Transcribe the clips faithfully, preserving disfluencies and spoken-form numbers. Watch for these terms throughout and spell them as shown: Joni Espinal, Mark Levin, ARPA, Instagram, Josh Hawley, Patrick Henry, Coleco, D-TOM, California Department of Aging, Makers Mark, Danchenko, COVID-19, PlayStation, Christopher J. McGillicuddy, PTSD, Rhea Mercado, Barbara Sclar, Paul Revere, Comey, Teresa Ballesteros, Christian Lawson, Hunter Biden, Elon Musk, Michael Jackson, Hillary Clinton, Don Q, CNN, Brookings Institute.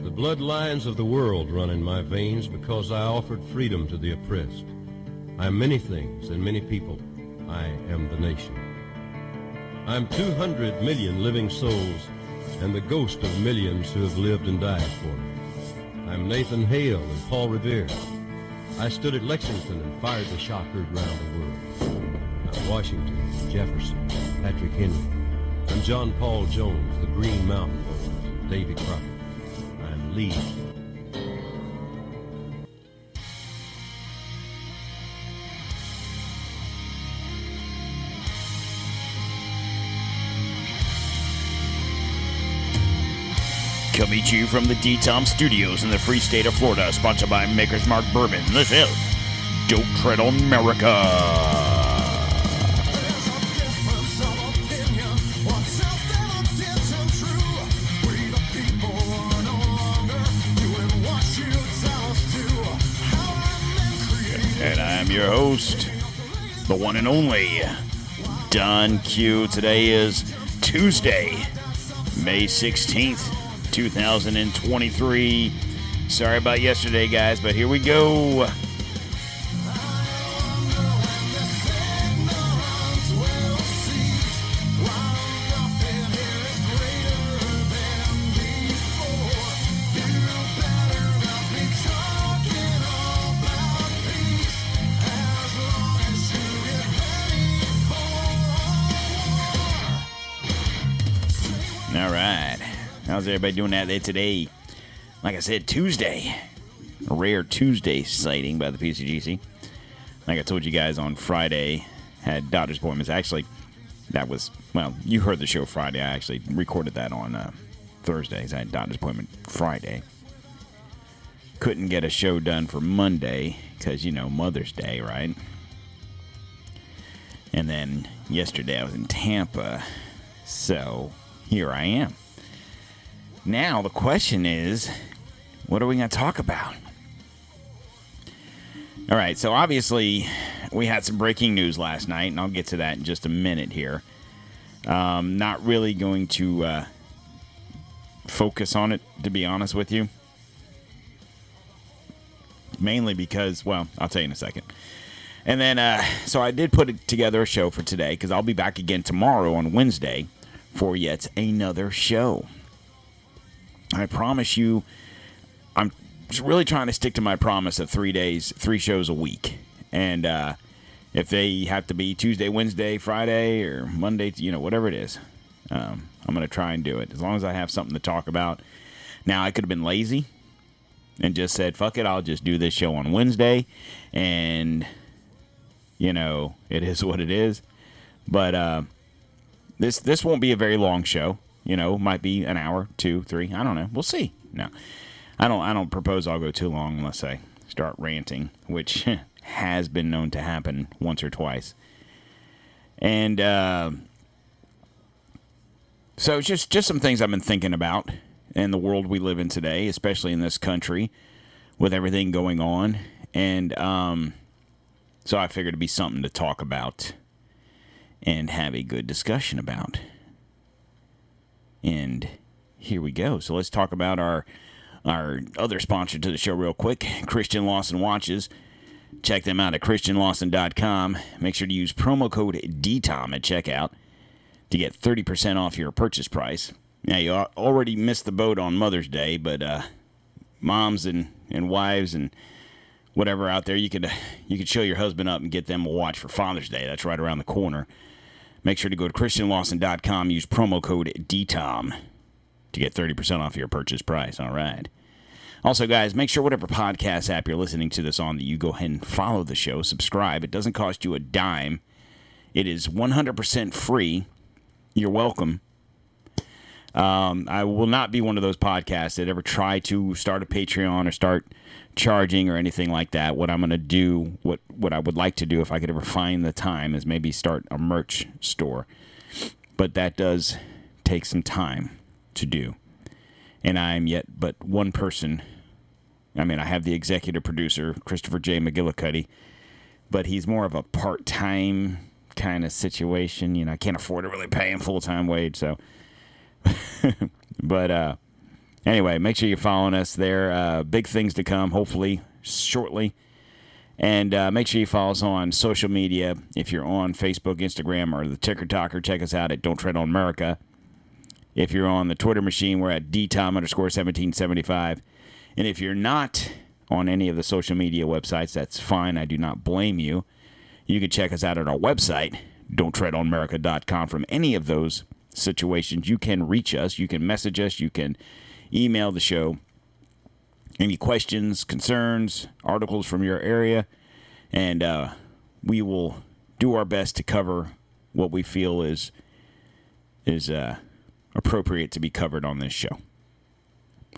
The bloodlines of the world run in my veins because I offered freedom to the oppressed. I am many things and many people. I am the nation. I am two hundred million living souls and the ghost of millions who have lived and died for me. I am Nathan Hale and Paul Revere. I stood at Lexington and fired the shotgun round the world. I'm Washington, Jefferson, Patrick Henry. I'm John Paul Jones, the Green Mountain Boys, Davy Crockett. Lead. Coming to you from the D-TOM studios in the free state of Florida, sponsored by Makers Mark Bourbon. This is Don't Tread on Merica. Your host, the one and only Don Q. Today is Tuesday, May sixteenth, twenty twenty-three. Sorry about yesterday, guys, but here we go. Everybody doing out there today? Like I said, Tuesday. A rare Tuesday sighting by the P C G C. Like I told you guys on Friday, had doctor's appointments. Actually, that was, well, you heard the show Friday. I actually recorded that on uh, Thursday, because I had doctor's appointment Friday. Couldn't get a show done for Monday, because, you know, Mother's Day, right? And then yesterday I was in Tampa, so here I am. Now, the question is, what are we going to talk about? All right, so obviously, we had some breaking news last night, and I'll get to that in just a minute here. Um, not really going to uh, focus on it, to be honest with you. Mainly because, well, I'll tell you in a second. And then, uh, so I did put together a show for today, because I'll be back again tomorrow on Wednesday for yet another show. I promise you, I'm really trying to stick to my promise of three days, three shows a week. And uh, if they have to be Tuesday, Wednesday, Friday, or Monday, you know, whatever it is, um, I'm going to try and do it. As long as I have something to talk about. Now, I could have been lazy and just said, fuck it, I'll just do this show on Wednesday. And, you know, it is what it is. But uh, this this won't be a very long show. You know, might be an hour, two, three. I don't know. We'll see. No, I don't. I don't propose I'll go too long unless I start ranting, which has been known to happen once or twice. And uh, so, it's just just some things I've been thinking about in the world we live in today, especially in this country, with everything going on. And um, so, I figured it'd be something to talk about and have a good discussion about. And here we go. So let's talk about our our other sponsor to the show real quick, Christian Lawson Watches. Check them out at Christian Lawson dot com. Make sure to use promo code D T O M at checkout to get thirty percent off your purchase price. Now, you already missed the boat on Mother's Day, but uh, moms and, and wives and whatever out there, you could, you could show your husband up and get them a watch for Father's Day. That's right around the corner. Make sure to go to Christian Lawson dot com, use promo code D T O M to get thirty percent off your purchase price. All right. Also, guys, make sure whatever podcast app you're listening to this on that you go ahead and follow the show, subscribe. It doesn't cost you a dime. It is one hundred percent free. You're welcome. Um, I will not be one of those podcasts that ever try to start a Patreon or start charging or anything like that. What I'm going to do, what, what I would like to do if I could ever find the time, is maybe start a merch store. But that does take some time to do. And I am yet but one person. I mean, I have the executive producer, Christopher J. McGillicuddy, but he's more of a part-time kind of situation. You know, I can't afford to really pay him full-time wage, so... But uh, anyway, make sure you're following us there. Uh, big things to come, hopefully, shortly. And uh, make sure you follow us on social media. If you're on Facebook, Instagram, or the Ticker Talker, check us out at Don't Tread on Merica. If you're on the Twitter machine, we're at D T O M underscore seventeen seventy-five. And if you're not on any of the social media websites, that's fine. I do not blame you. You can check us out at our website, don't tread on merica dot com. From any of those situations, you can reach us. You can message us. You can email the show. Any questions, concerns, articles from your area. And uh, we will do our best to cover what we feel is, is uh, appropriate to be covered on this show.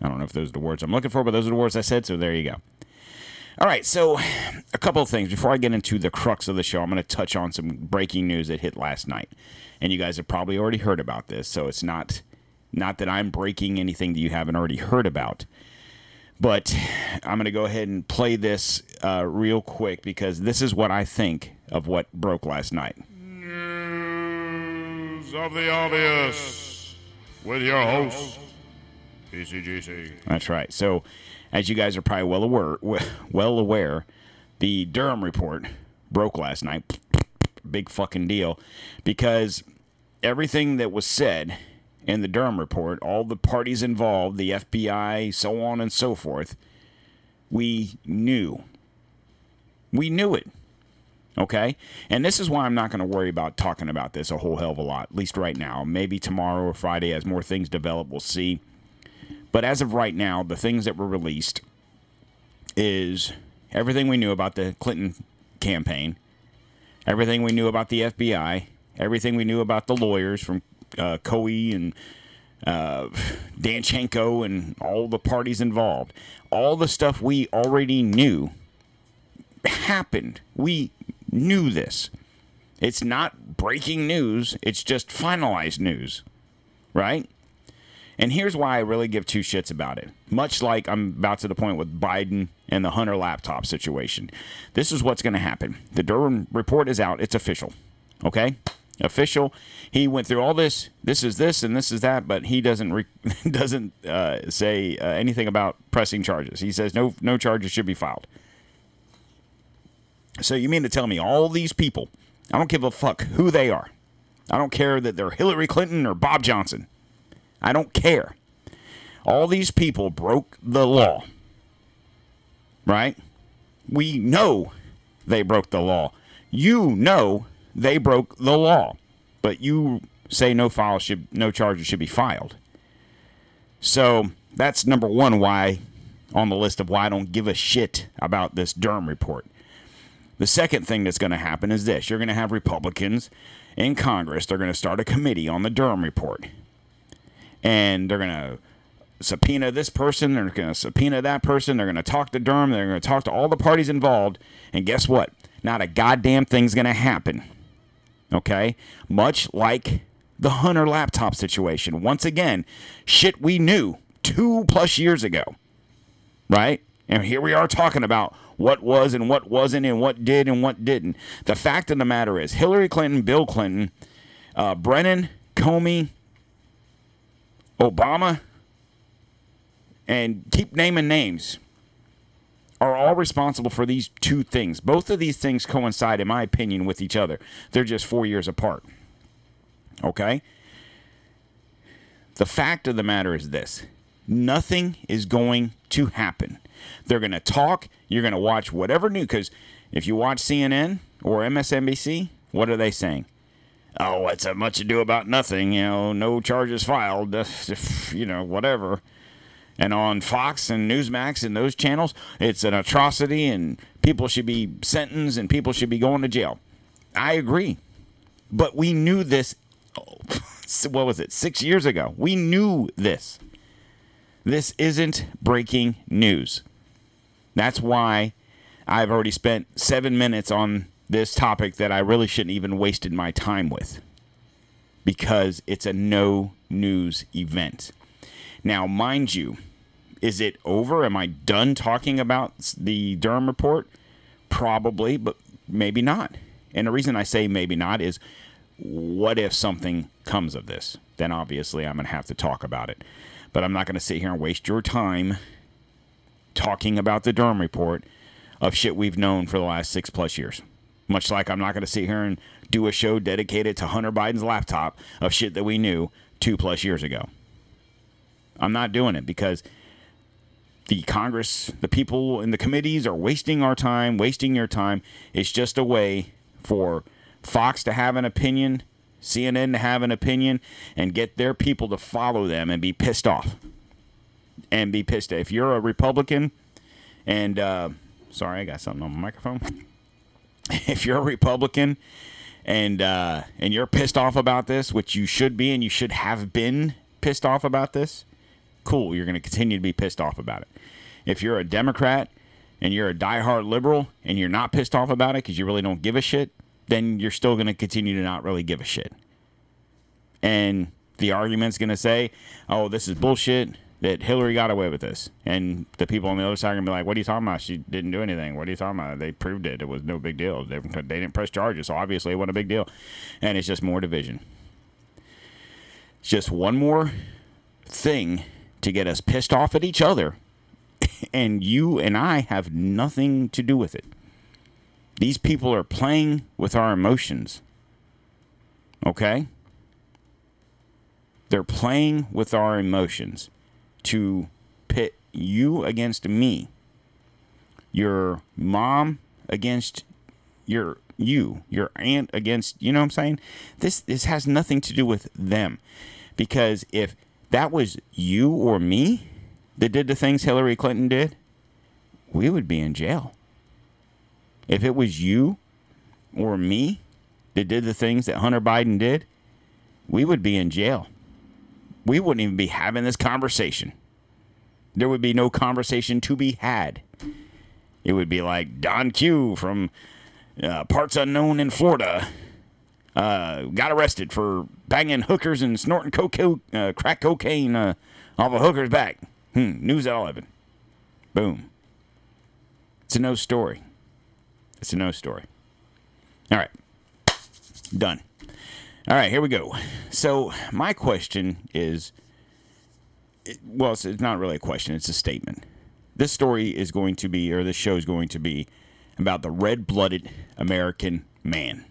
I don't know if those are the words I'm looking for, but those are the words I said, so there you go. All right, so a couple of things. Before I get into the crux of the show, I'm going to touch on some breaking news that hit last night. And you guys have probably already heard about this, so it's not not that I'm breaking anything that you haven't already heard about. But I'm going to go ahead and play this uh, real quick, because this is what I think of what broke last night. News of the Obvious with your host, P C G C. That's right. So, as you guys are probably well aware, well aware, the Durham report broke last night. Big fucking deal, because everything that was said in the Durham report, all the parties involved, the F B I, so on and so forth, we knew. We knew it. Okay? And this is why I'm not going to worry about talking about this a whole hell of a lot, at least right now. Maybe tomorrow or Friday, as more things develop, we'll see. But as of right now, the things that were released is everything we knew about the Clinton campaign, everything we knew about the F B I, everything we knew about the lawyers from uh, Coe and uh, Danchenko and all the parties involved. All the stuff we already knew happened. We knew this. It's not breaking news. It's just finalized news, right? And here's why I really give two shits about it. Much like I'm about to the point with Biden and the Hunter laptop situation. This is what's going to happen. The Durham report is out. It's official. Okay? Official. He went through all this. This is this and this is that. But he doesn't re- doesn't uh, say uh, anything about pressing charges. He says no no charges should be filed. So you mean to tell me all these people, I don't give a fuck who they are. I don't care that they're Hillary Clinton or Bob Johnson. I don't care. All these people broke the law, right? We know they broke the law. You know they broke the law, but you say no file should, no charges should be filed. So that's number one why on the list of why I don't give a shit about this Durham report. The second thing that's going to happen is this. You're going to have Republicans in Congress. They're going to start a committee on the Durham report. And they're going to subpoena this person. They're going to subpoena that person. They're going to talk to Durham. They're going to talk to all the parties involved. And guess what? Not a goddamn thing's going to happen. Okay? Much like the Hunter laptop situation. Once again, shit we knew two plus years ago. Right? And here we are talking about what was and what wasn't and what did and what didn't. The fact of the matter is Hillary Clinton, Bill Clinton, uh, Brennan, Comey, Obama, and keep naming names, are all responsible for these two things. Both of these things coincide, in my opinion, with each other. They're just four years apart. Okay? The fact of the matter is this. Nothing is going to happen. They're going to talk. You're going to watch whatever news. Because if you watch C N N or M S N B C, what are they saying? Oh, it's a much ado about nothing, you know, no charges filed, you know, whatever. And on Fox and Newsmax and those channels, it's an atrocity and people should be sentenced and people should be going to jail. I agree. But we knew this what was it, six years ago. We knew this. This isn't breaking news. That's why I've already spent seven minutes on this topic that I really shouldn't even wasted my time with, because it's a no news event. Now, mind you, is it over? Am I done talking about the Durham report? Probably, but maybe not. And the reason I say maybe not is, what if something comes of this? Then obviously I'm going to have to talk about it. But I'm not going to sit here and waste your time talking about the Durham report of shit we've known for the last six plus years. Much like I'm not going to sit here and do a show dedicated to Hunter Biden's laptop of shit that we knew two plus years ago. I'm not doing it, because the Congress, the people in the committees are wasting our time, wasting your time. It's just a way for Fox to have an opinion, C N N to have an opinion, and get their people to follow them and be pissed off. And be pissed if you're a Republican, and uh, sorry, I got something on my microphone. If you're a Republican and uh, and you're pissed off about this, which you should be, and you should have been pissed off about this, cool, you're going to continue to be pissed off about it. If you're a Democrat and you're a diehard liberal and you're not pissed off about it because you really don't give a shit, then you're still going to continue to not really give a shit. And the argument's going to say, oh, this is bullshit, that Hillary got away with this. And the people on the other side are going to be like, what are you talking about? She didn't do anything. What are you talking about? They proved it. It was no big deal. They, they didn't press charges, so obviously it wasn't a big deal. And it's just more division. It's just one more thing to get us pissed off at each other, and you and I have nothing to do with it. These people are playing with our emotions, okay? They're playing with our emotions to pit you against me, your mom against your you, your aunt against, you know what I'm saying? This, this has nothing to do with them, because if that was you or me that did the things Hillary Clinton did, we would be in jail. If it was you or me that did the things that Hunter Biden did, we would be in jail. We wouldn't even be having this conversation. There would be no conversation to be had. It would be like Don Q from uh, Parts Unknown in Florida Uh, got arrested for banging hookers and snorting coco- uh, crack cocaine uh, off a hooker's back. Hmm, news at eleven. Boom. It's a no story. It's a no story. All right. Done. All right, here we go. So my question is, it, well, it's, it's not really a question. It's a statement. This story is going to be, or this show is going to be, about the red-blooded American man.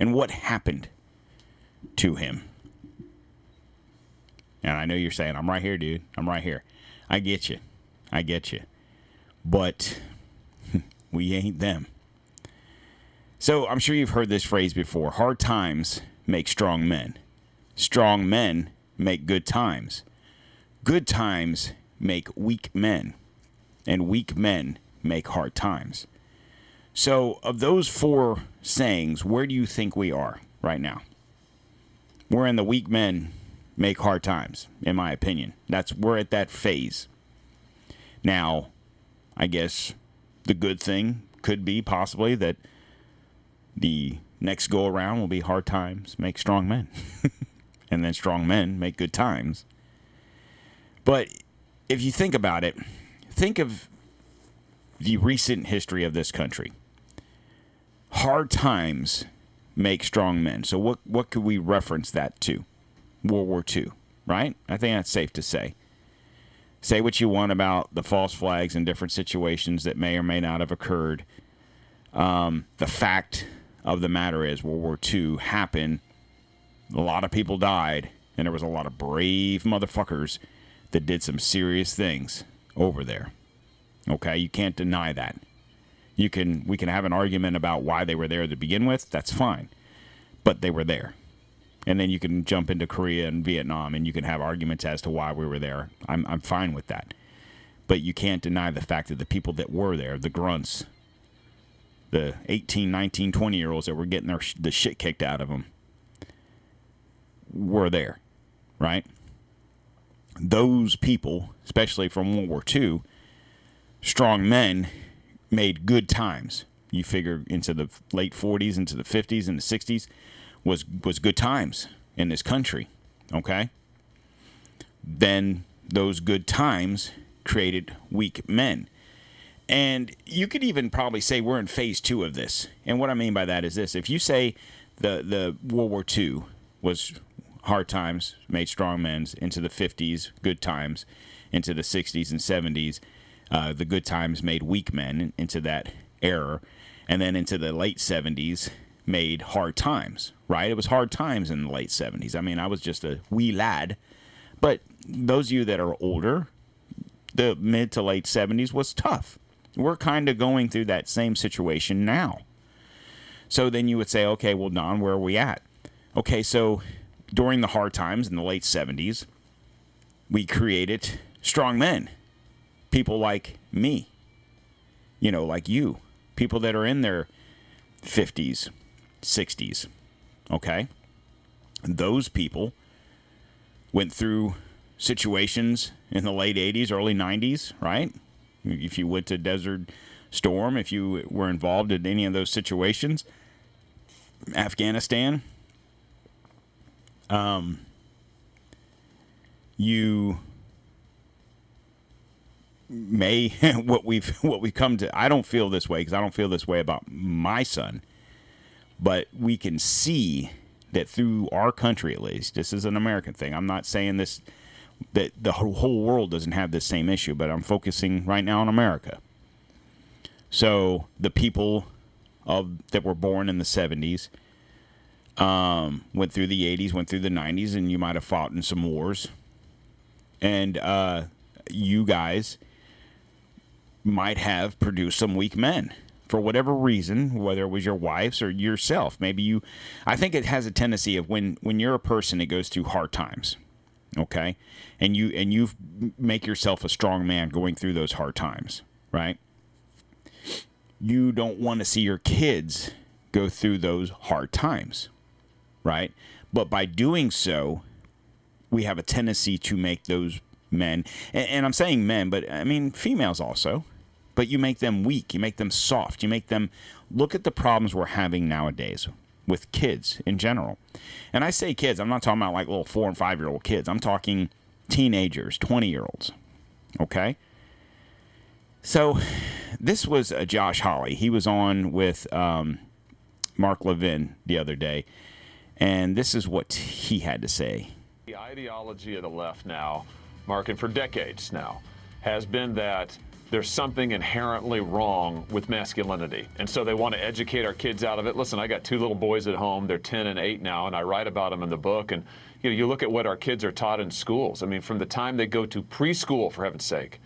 And what happened to him? And I know you're saying, I'm right here, dude. I'm right here. I get you. I get you. But we ain't them. So I'm sure you've heard this phrase before. Hard times make strong men. Strong men make good times. Good times make weak men. And weak men make hard times. So, of those four sayings, where do you think we are right now? We're in the weak men make hard times, in my opinion. That's, we're at that phase. Now, I guess the good thing could be possibly that the next go around will be hard times make strong men. And then strong men make good times. But if you think about it, think of the recent history of this country. Hard times make strong men. So what what could we reference that to? World War Two, right? I think that's safe to say. Say what you want about the false flags and different situations that may or may not have occurred. Um, the fact of the matter is World War Two happened. A lot of people died, and there was a lot of brave motherfuckers that did some serious things over there. Okay, you can't deny that. You can, we can have an argument about why they were there to begin with. That's fine. But they were there. And then you can jump into Korea and Vietnam, and you can have arguments as to why we were there. I'm I'm fine with that. But you can't deny the fact that the people that were there, the grunts, the eighteen, nineteen, twenty-year-olds that were getting their, the shit kicked out of them, were there, right? Those people, especially from World War Two, strong men made good times. You figure into the late forties, into the fifties, and the sixties was was good times in this country, okay? Then those good times created weak men. And you could even probably say we're in phase two of this. And what I mean by that is this. If you say the, the World War Two was hard times, made strong men, into the fifties, good times, into the sixties and seventies, uh, the good times made weak men into that era, and then into the late seventies made hard times, right? It was hard times in the late seventies. I mean, I was just a wee lad. But those of you that are older, the mid to late seventies was tough. We're kind of going through that same situation now. So then you would say, okay, well, Don, where are we at? Okay, so during the hard times in the late seventies, we created strong men, people like me, you know, like you, people that are in their fifties, sixties, okay? Those people went through situations in the late eighties, early nineties, right? If you went to Desert Storm, if you were involved in any of those situations, Afghanistan, um, you may, what we've, what we come to, I don't feel this way because I don't feel this way about my son, but we can see that through our country, at least, this is an American thing. I'm not saying this, that the whole world doesn't have this same issue, but I'm focusing right now on America. So the people of that were born in the seventies um, went through the eighties, went through the nineties, and you might have fought in some wars. And uh, you guys might have produced some weak men. For whatever reason, whether it was your wife's or yourself, maybe you, I think it has a tendency of when, when you're a person that goes through hard times, okay, and you and you make yourself a strong man going through those hard times, right? You don't want to see your kids go through those hard times, right? But by doing so, we have a tendency to make those men, and, and I'm saying men, but I mean females also. But you make them weak. You make them soft. You make them look at the problems we're having nowadays with kids in general. And I say kids. I'm not talking about like little four and five-year-old kids. I'm talking teenagers, twenty-year-olds. Okay? So this was uh, Josh Hawley. He was on with um, Mark Levin the other day. And this is what he had to say. The ideology of the left now, Mark, and for decades now, has been that there's something inherently wrong with masculinity. And so they want to educate our kids out of it. Listen, I got two little boys at home. They're ten and eight now, and I write about them in the book. And you know, you look at what our kids are taught in schools. I mean, from the time they go to preschool, for heaven's sake,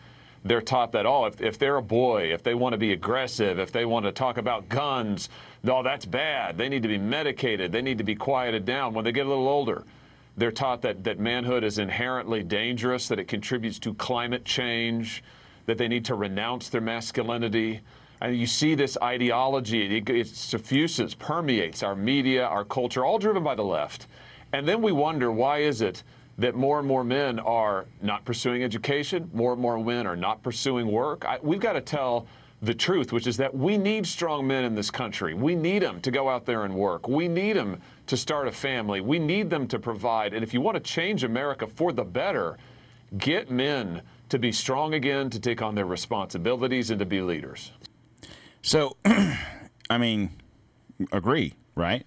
they're taught that, oh, if, if they're a boy, if they want to be aggressive, if they want to talk about guns, no, that's bad. They need to be medicated. They need to be quieted down. When they get a little older, they're taught that, that manhood is inherently dangerous, that it contributes to climate change, that they need to renounce their masculinity. And you see this ideology, it, it suffuses, permeates our media, our culture, all driven by the left. And then we wonder, why is it that more and more men are not pursuing education, more and more men are not pursuing work? I, we've got to tell the truth, which is that we need strong men in this country. We need them to go out there and work. We need them to start a family. We need them to provide. And if you want to change America for the better, get men to be strong again, to take on their responsibilities, and to be leaders. So, I mean, agree, right?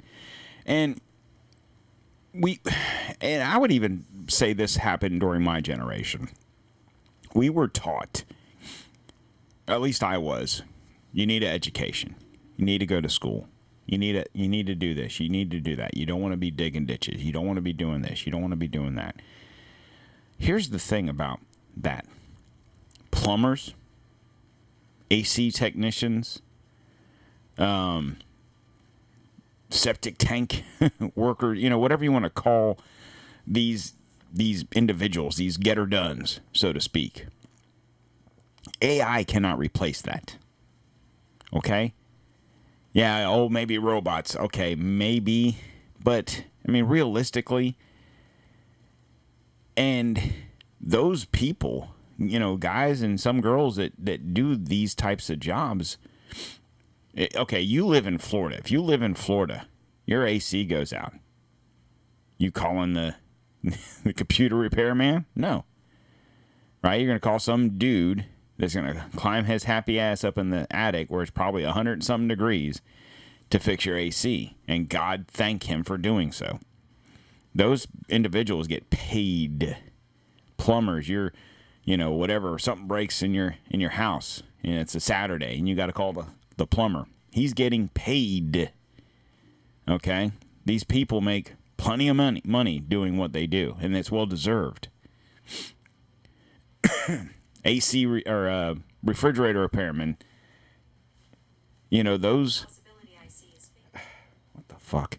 And we, and I would even say this happened during my generation. We were taught, at least I was, you need an education. You need to go to school. You need a, you need to do this. You need to do that. You don't want to be digging ditches. You don't want to be doing this. You don't want to be doing that. Here's the thing about that. Plumbers, A C technicians, um, septic tank workers, you know, whatever you want to call these these individuals, these getter-dones, so to speak. A I cannot replace that. Okay? Yeah, oh, maybe robots. Okay, maybe. But, I mean, realistically, And those people, you know, guys and some girls that, that do these types of jobs, it, okay, you live in Florida. If you live in Florida, your A C goes out. You calling the, the computer repair man? No. Right? You're going to call some dude that's going to climb his happy ass up in the attic where it's probably a hundred and something degrees to fix your A C. And God thank him for doing so. Those individuals get paid. Plumbers, you're, you know, whatever, something breaks in your in your house and it's a Saturday and you got to call the, the plumber. He's getting paid. Okay? These people make plenty of money, money doing what they do, and it's well deserved. A C re, or uh, refrigerator repairman, you know, those. What the fuck?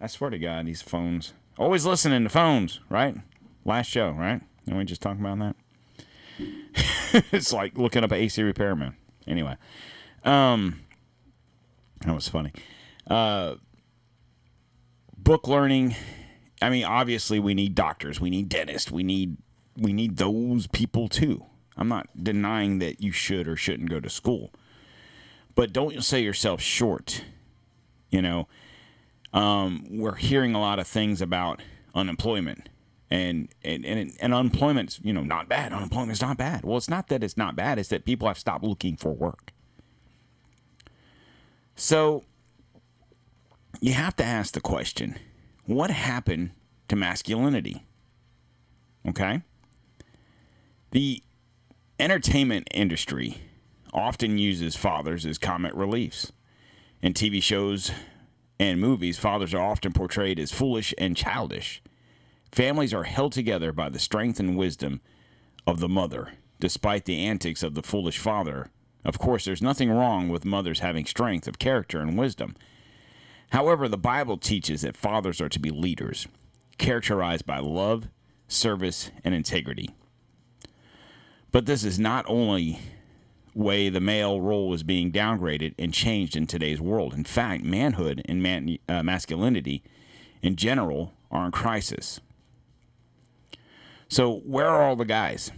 I swear to God, these phones. Always listening to phones, right? Last show, right? And we just talking about that. It's like looking up an A C repairman. Anyway, um, that was funny. Uh, book learning. I mean, obviously, we need doctors, we need dentists, we need we need those people too. I'm not denying that you should or shouldn't go to school, but don't sell yourself short. You know. Um, we're hearing a lot of things about unemployment, and and, and and unemployment's, you know, not bad. Unemployment's not bad. Well, it's not that it's not bad. It's that people have stopped looking for work. So you have to ask the question, what happened to masculinity? Okay? The entertainment industry often uses fathers as comic reliefs. In T V shows and movies, fathers are often portrayed as foolish and childish. Families are held together by the strength and wisdom of the mother, despite the antics of the foolish father. Of course, there's nothing wrong with mothers having strength of character and wisdom. However, the Bible teaches that fathers are to be leaders, characterized by love, service, and integrity. But this is not only way the male role is being downgraded and changed in today's world. In fact, manhood and man, uh, masculinity in general are in crisis. So where are all the guys?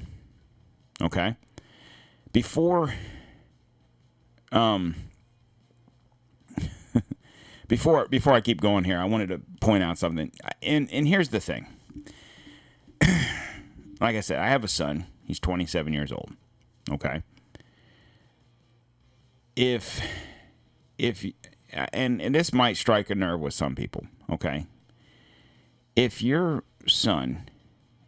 Okay. Before um before before I keep going here, I wanted to point out something. And and here's the thing. Like I said, I have a son. He's twenty-seven years old. Okay? If, if, and, and this might strike a nerve with some people, okay? If your son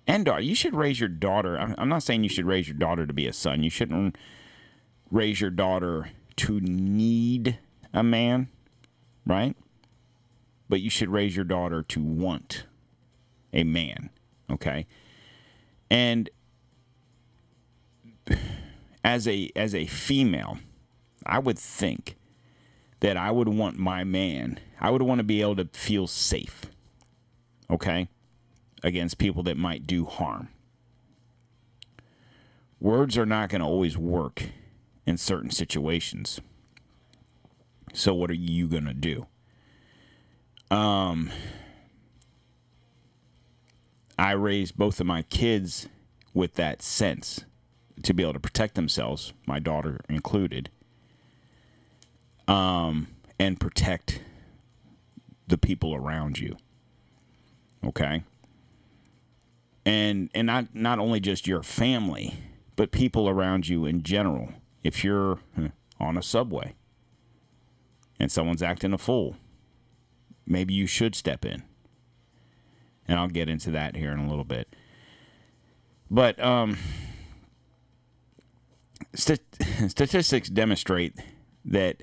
and daughter, you should raise your daughter. I'm, I'm not saying you should raise your daughter to be a son. You shouldn't raise your daughter to need a man, right? But you should raise your daughter to want a man, okay? And as a, as a female, I would think that I would want my man, I would want to be able to feel safe, okay, against people that might do harm. Words are not going to always work in certain situations. So what are you going to do? Um, I raised both of my kids with that sense to be able to protect themselves, my daughter included. Um, and protect the people around you. Okay? And and not, not only just your family, but people around you in general. If you're on a subway and someone's acting a fool, maybe you should step in. And I'll get into that here in a little bit. But um, st- statistics demonstrate that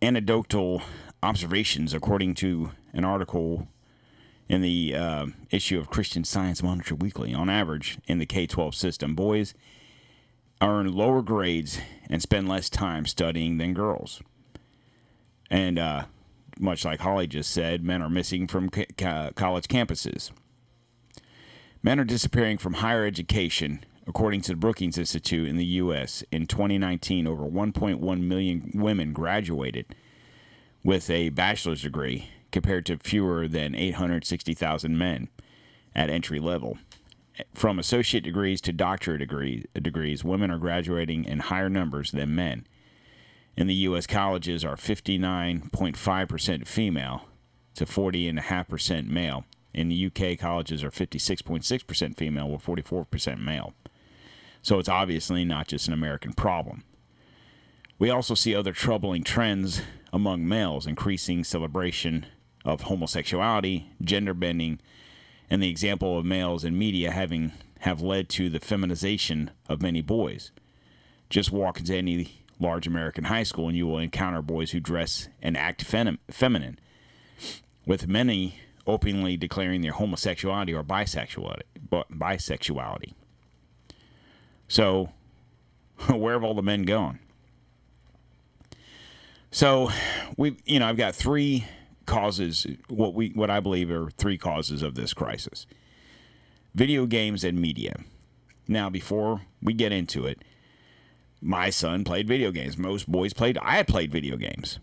anecdotal observations, according to an article in the uh, issue of Christian Science Monitor Weekly, on average, in the K twelve system, boys earn lower grades and spend less time studying than girls. And uh, much like Holly just said, men are missing from ca- college campuses. Men are disappearing from higher education. According to the Brookings Institute in the U S, in twenty nineteen, over one point one million women graduated with a bachelor's degree compared to fewer than eight hundred sixty thousand men. at entry level. From associate degrees to doctorate degree, degrees, women are graduating in higher numbers than men. In the U S, colleges are fifty-nine point five percent female to forty point five percent male. In the U K, colleges are fifty-six point six percent female with forty-four percent male. So it's obviously not just an American problem. We also see other troubling trends among males, increasing celebration of homosexuality, gender bending, and the example of males in media having have led to the feminization of many boys. Just walk into any large American high school and you will encounter boys who dress and act fem- feminine, with many openly declaring their homosexuality or bisexuality. bisexuality. So, where have all the men gone? So, we, you know, I've got three causes. What we, what I believe are three causes of this crisis: video games and media. Now, before we get into it, my son played video games. Most boys played. I played video games.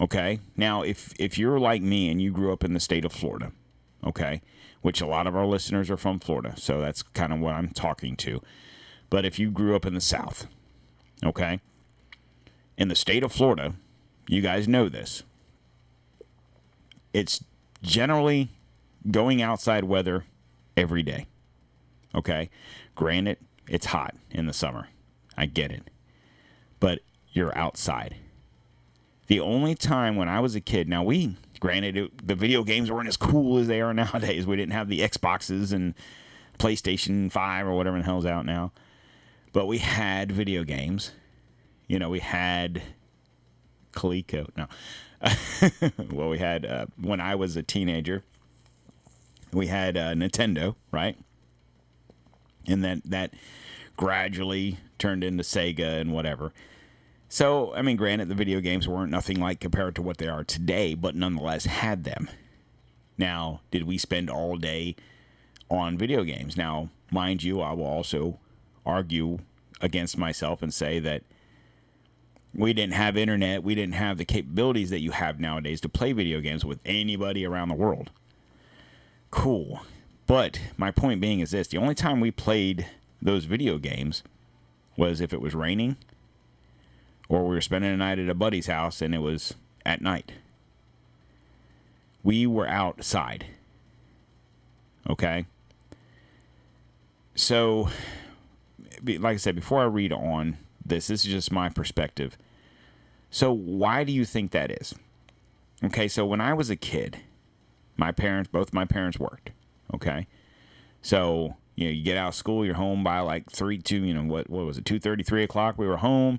Okay. Now, if if you're like me and you grew up in the state of Florida, okay, which a lot of our listeners are from Florida, so that's kind of what I'm talking to. But if you grew up in the South, okay, in the state of Florida, you guys know this. It's generally going outside weather every day. Okay? Granted, it's hot in the summer. I get it. But you're outside. The only time when I was a kid, now we, granted, it, the video games weren't as cool as they are nowadays. We didn't have the Xboxes and PlayStation five or whatever the hell's out now. But we had video games. You know, we had Coleco. No. Well, we had, uh, when I was a teenager, we had uh, Nintendo, right? And that, that gradually turned into Sega and whatever. So, I mean, granted, the video games weren't nothing like compared to what they are today, but nonetheless had them. Now, did we spend all day on video games? Now, mind you, I will also argue against myself and say that we didn't have internet. We didn't have the capabilities that you have nowadays to play video games with anybody around the world. Cool. But my point being is this. The only time we played those video games was if it was raining or we were spending a night at a buddy's house and it was at night. We were outside. Okay? So, like I said, before I read on this, this is just my perspective. So why do you think that is? Okay, so when I was a kid, my parents, both my parents worked, okay? So, you know, you get out of school, you're home by like three, two, you know, what what was it, two thirty, three o'clock, we were home.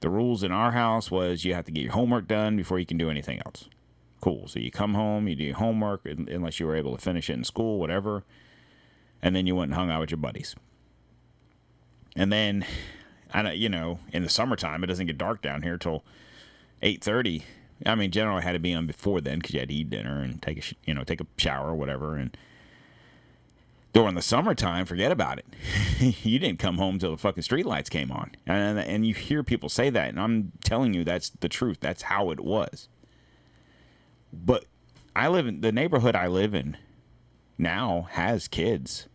The rules in our house was you have to get your homework done before you can do anything else. Cool, so you come home, you do your homework, unless you were able to finish it in school, whatever, and then you went and hung out with your buddies. And then, I, you know, in the summertime, it doesn't get dark down here till eight thirty. I mean, generally I had to be on before then because you had to eat dinner and take a, sh- you know, take a shower or whatever. And during the summertime, forget about it. You didn't come home till the fucking streetlights came on. And, and you hear people say that, and I'm telling you that's the truth. That's how it was. But I live in the neighborhood I live in now has kids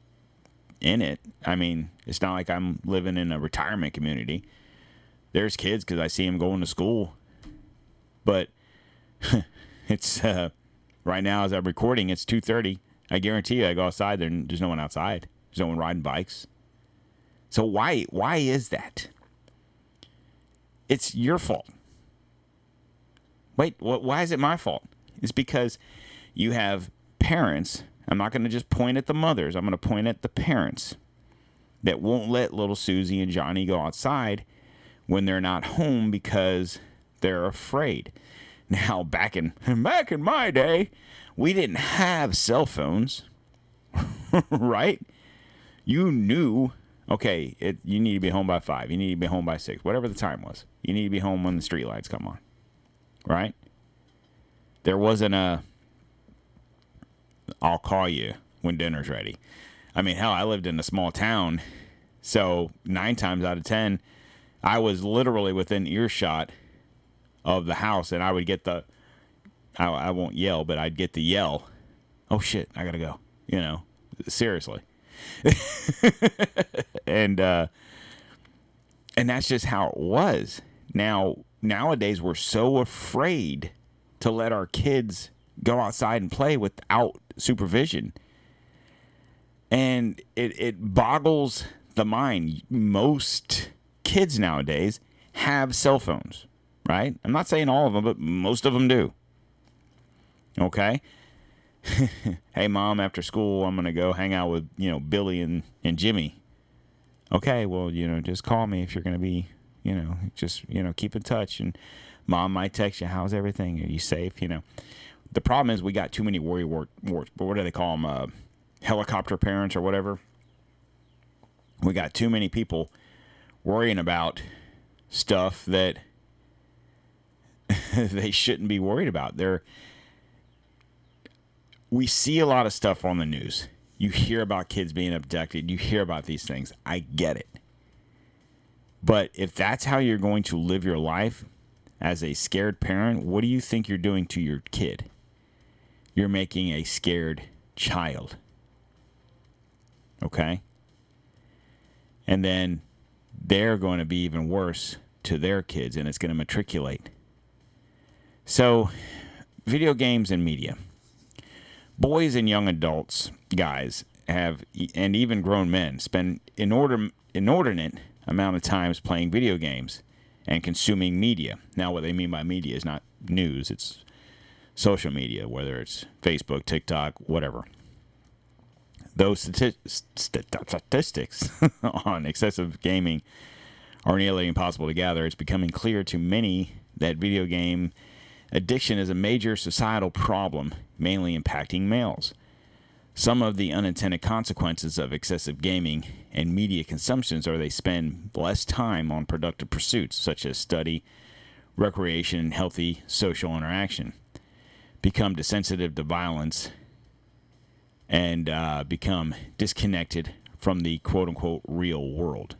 in it. I mean, it's not like I'm living in a retirement community. There's kids because I see them going to school. But it's uh, right now as I'm recording, it's two thirty. I guarantee you I go outside, there, there's no one outside. There's no one riding bikes. So why why is that? It's your fault. Wait, wh- why is it my fault? It's because you have parents. I'm not going to just point at the mothers. I'm going to point at the parents that won't let little Susie and Johnny go outside when they're not home because they're afraid. Now, back in back in my day, we didn't have cell phones, right? You knew, okay, it, you need to be home by five. You need to be home by six, whatever the time was. You need to be home when the streetlights come on, right? There wasn't a... I'll call you when dinner's ready. I mean, hell, I lived in a small town, so nine times out of ten, I was literally within earshot of the house, and I would get the, I, I won't yell, but I'd get the yell, oh shit, I gotta go, you know, Seriously. and uh, and that's just how it was. Now, nowadays, we're so afraid to let our kids go outside and play without supervision. And it, it boggles the mind. Most kids nowadays have cell phones, right? I'm not saying all of them, but most of them do. Okay? Hey, Mom, after school, I'm going to go hang out with, you know, Billy and, and Jimmy. Okay, well, you know, just call me if you're going to be, you know, just, you know, keep in touch. And Mom might text you, how's everything? Are you safe? You know, the problem is we got too many worry warts, war, what do they call them, uh, helicopter parents or whatever. We got too many people worrying about stuff that they shouldn't be worried about. They're, we see a lot of stuff on the news. You hear about kids being abducted. You hear about these things. I get it. But if that's how you're going to live your life as a scared parent, what do you think you're doing to your kid? You're making a scared child. Okay? And then they're going to be even worse to their kids, and it's going to matriculate. So, video games and media. Boys and young adults, guys, have, and even grown men, spend inordinate, inordinate amount of times playing video games and consuming media. Now, what they mean by media is not news. It's social media, whether it's Facebook, TikTok, whatever. Those stati- st- statistics on excessive gaming are nearly impossible to gather. It's becoming clear to many that video game addiction is a major societal problem, mainly impacting males. Some of the unintended consequences of excessive gaming and media consumptions are they spend less time on productive pursuits such as study, recreation, and healthy social interaction, become desensitive to violence, and uh, become disconnected from the quote-unquote real world.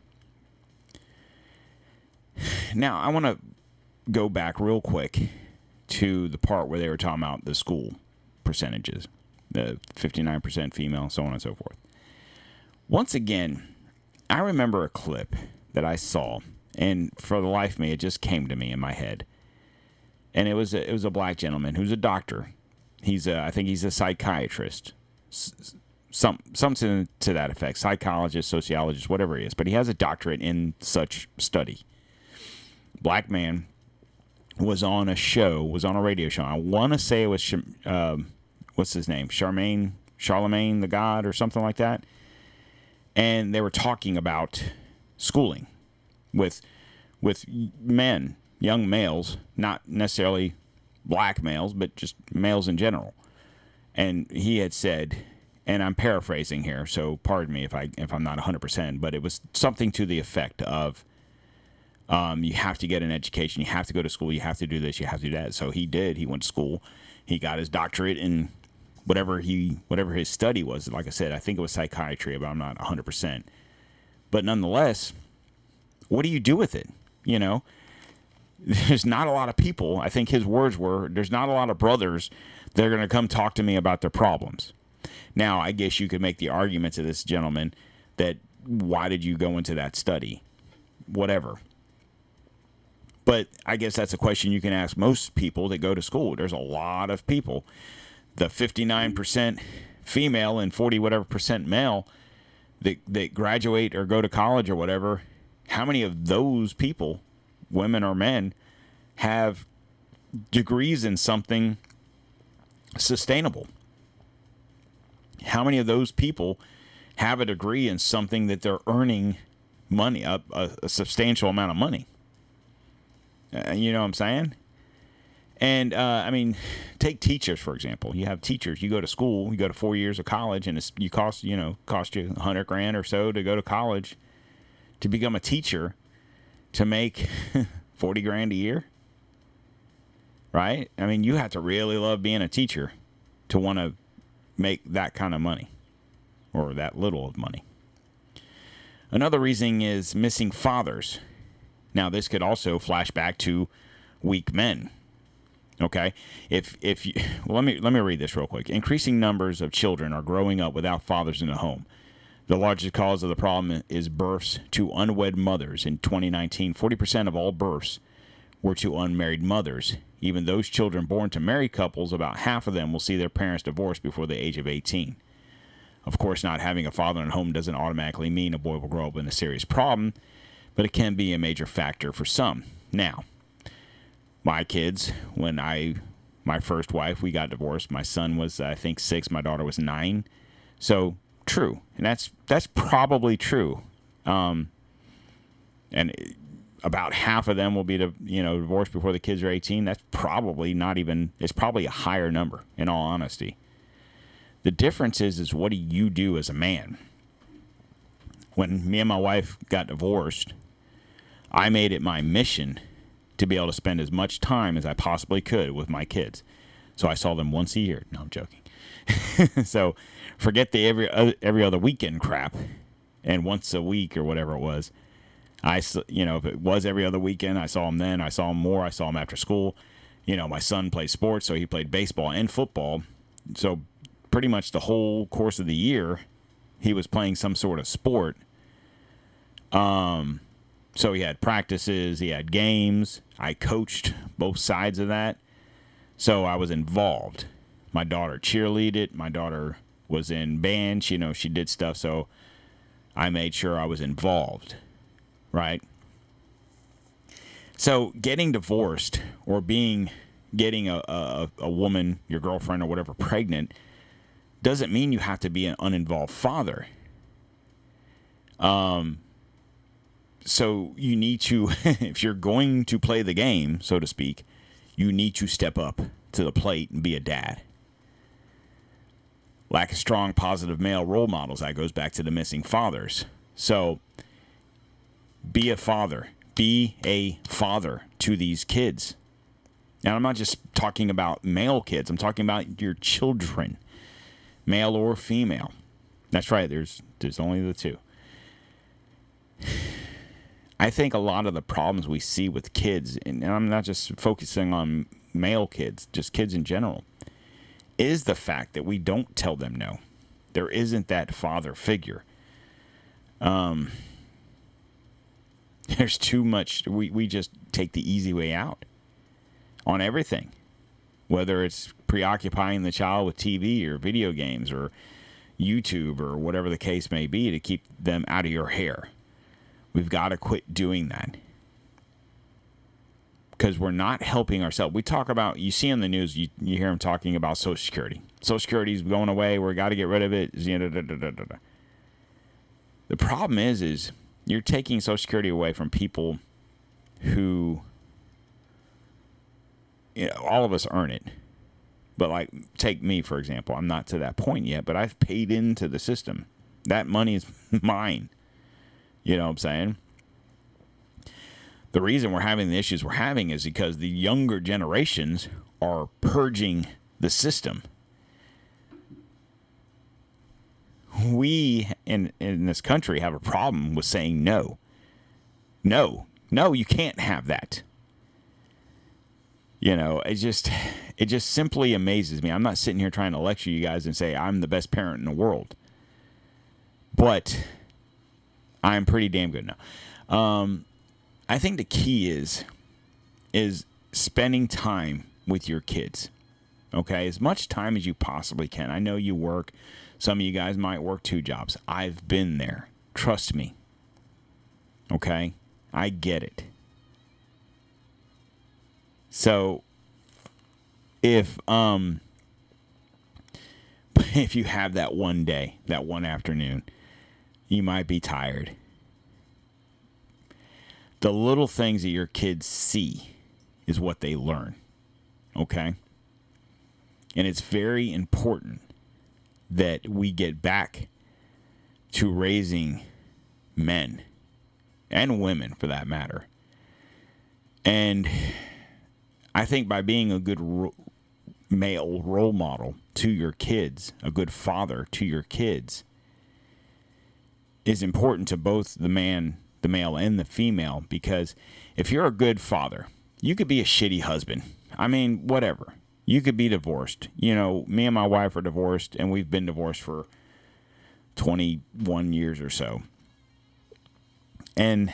Now, I want to go back real quick to the part where they were talking about the school percentages, the fifty-nine percent female, so on and so forth. Once again, I remember a clip that I saw, and for the life of me, it just came to me in my head. And it was a, it was a black gentleman who's a doctor. He's a, I think he's a psychiatrist, some something to that effect, psychologist, sociologist, whatever he is. But he has a doctorate in such study. Black man. Was on a show, was on a radio show. I want to say it was, uh, what's his name? Charmaine, Charlemagne the God or something like that. And they were talking about schooling with with men, young males, not necessarily black males, but just males in general. And he had said, and I'm paraphrasing here, so pardon me if, I, if I'm not one hundred percent, but it was something to the effect of, Um, you have to get an education, you have to go to school, you have to do this, you have to do that. So he did, he went to school, he got his doctorate in whatever he, whatever his study was. Like I said, I think it was psychiatry, but I'm not one hundred percent. But nonetheless, what do you do with it? You know, there's not a lot of people, I think his words were, there's not a lot of brothers that are going to come talk to me about their problems. Now, I guess you could make the argument to this gentleman that why did you go into that study? Whatever. But I guess that's a question you can ask most people that go to school. There's a lot of people. The fifty-nine percent female and forty whatever percent male that, that graduate or go to college or whatever, how many of those people, women or men, have degrees in something sustainable? How many of those people have a degree in something that they're earning money, a, a, a substantial amount of money? Uh, you know what I'm saying? And, uh, I mean, take teachers, for example. You have teachers. You go to school. You go to four years of college, and it's, you cost, you know, cost you one hundred grand or so to go to college to become a teacher to make forty grand a year, right? I mean, you have to really love being a teacher to want to make that kind of money or that little of money. Another reason is missing fathers. Now, this could also flash back to weak men. Okay, if if you, well, let me let me read this real quick. Increasing numbers of children are growing up without fathers in the home. The largest cause of the problem is births to unwed mothers. In twenty nineteen, forty percent of all births were to unmarried mothers. Even those children born to married couples, about half of them will see their parents divorced before the age of eighteen. Of course, not having a father in the home doesn't automatically mean a boy will grow up in a serious problem, but it can be a major factor for some. Now, my kids, when I, my first wife, we got divorced. My son was, I think, six. My daughter was nine. So true, and that's that's probably true. Um, and about half of them will be, you know, divorced before the kids are eighteen. That's probably not even. It's probably a higher number, in all honesty. The difference is, is what do you do as a man? When me and my wife got divorced, I made it my mission to be able to spend as much time as I possibly could with my kids. So I saw them once a year. No, I'm joking. So forget the every other, every other weekend crap and once a week or whatever it was. I, you know, if it was every other weekend, I saw them then. I saw them more. I saw them after school. You know, my son plays sports, so he played baseball and football. So pretty much the whole course of the year, he was playing some sort of sport. Um, so he had practices, he had games. I coached both sides of that. So I was involved. My daughter cheerleaded. My daughter was in bands. You know, she did stuff. So I made sure I was involved, right? So getting divorced or being getting a, a, a woman, your girlfriend or whatever, pregnant doesn't mean you have to be an uninvolved father. Um. So you need to, if you're going to play the game, so to speak, you need to step up to the plate and be a dad. Lack of strong, positive male role models. That goes back to the missing fathers. So be a father. Be a father to these kids. Now, I'm not just talking about male kids. I'm talking about your children, male or female. That's right. There's there's only the two. I think a lot of the problems we see with kids, and I'm not just focusing on male kids, just kids in general, is the fact that we don't tell them no. There isn't that father figure. Um, there's too much. We, we just take the easy way out on everything, whether it's preoccupying the child with T V or video games or YouTube or whatever the case may be to keep them out of your hair. We've got to quit doing that because we're not helping ourselves. We talk about, you see in the news, you, you hear them talking about Social Security. Social Security is going away. We've got to get rid of it. The problem is, is you're taking Social Security away from people who, you know, all of us earn it. But like, take me, for example. I'm not to that point yet, but I've paid into the system. That money is mine. You know what I'm saying? The reason we're having the issues we're having is because the younger generations are purging the system. We in, in this country have a problem with saying no. No. No, you can't have that. You know, it just it just simply amazes me. I'm not sitting here trying to lecture you guys and say I'm the best parent in the world. But I'm pretty damn good now. Um, I think the key is is spending time with your kids, okay? As much time as you possibly can. I know you work. Some of you guys might work two jobs. I've been there. Trust me, okay? I get it. So if um, if you have that one day, that one afternoon, you might be tired. The little things that your kids see is what they learn. Okay? And it's very important that we get back to raising men and women for that matter. And I think by being a good ro- male role model to your kids, a good father to your kids, is important to both the man, the male, and the female, because if you're a good father, you could be a shitty husband. I mean, whatever. You could be divorced. You know, me and my wife are divorced, and we've been divorced for twenty-one years or so. And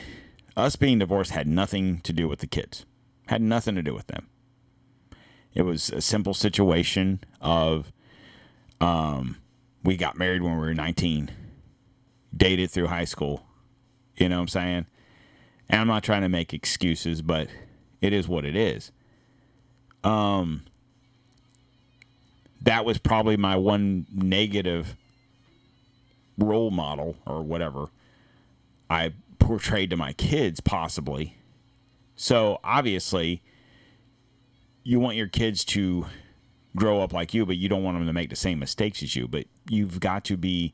us being divorced had nothing to do with the kids. Had nothing to do with them. It was a simple situation of um, we got married when we were nineteen. Dated through high school. You know what I'm saying? And I'm not trying to make excuses, but it is what it is. Um, that was probably my one negative role model or whatever I portrayed to my kids, possibly. So, obviously, you want your kids to grow up like you, but you don't want them to make the same mistakes as you. But you've got to be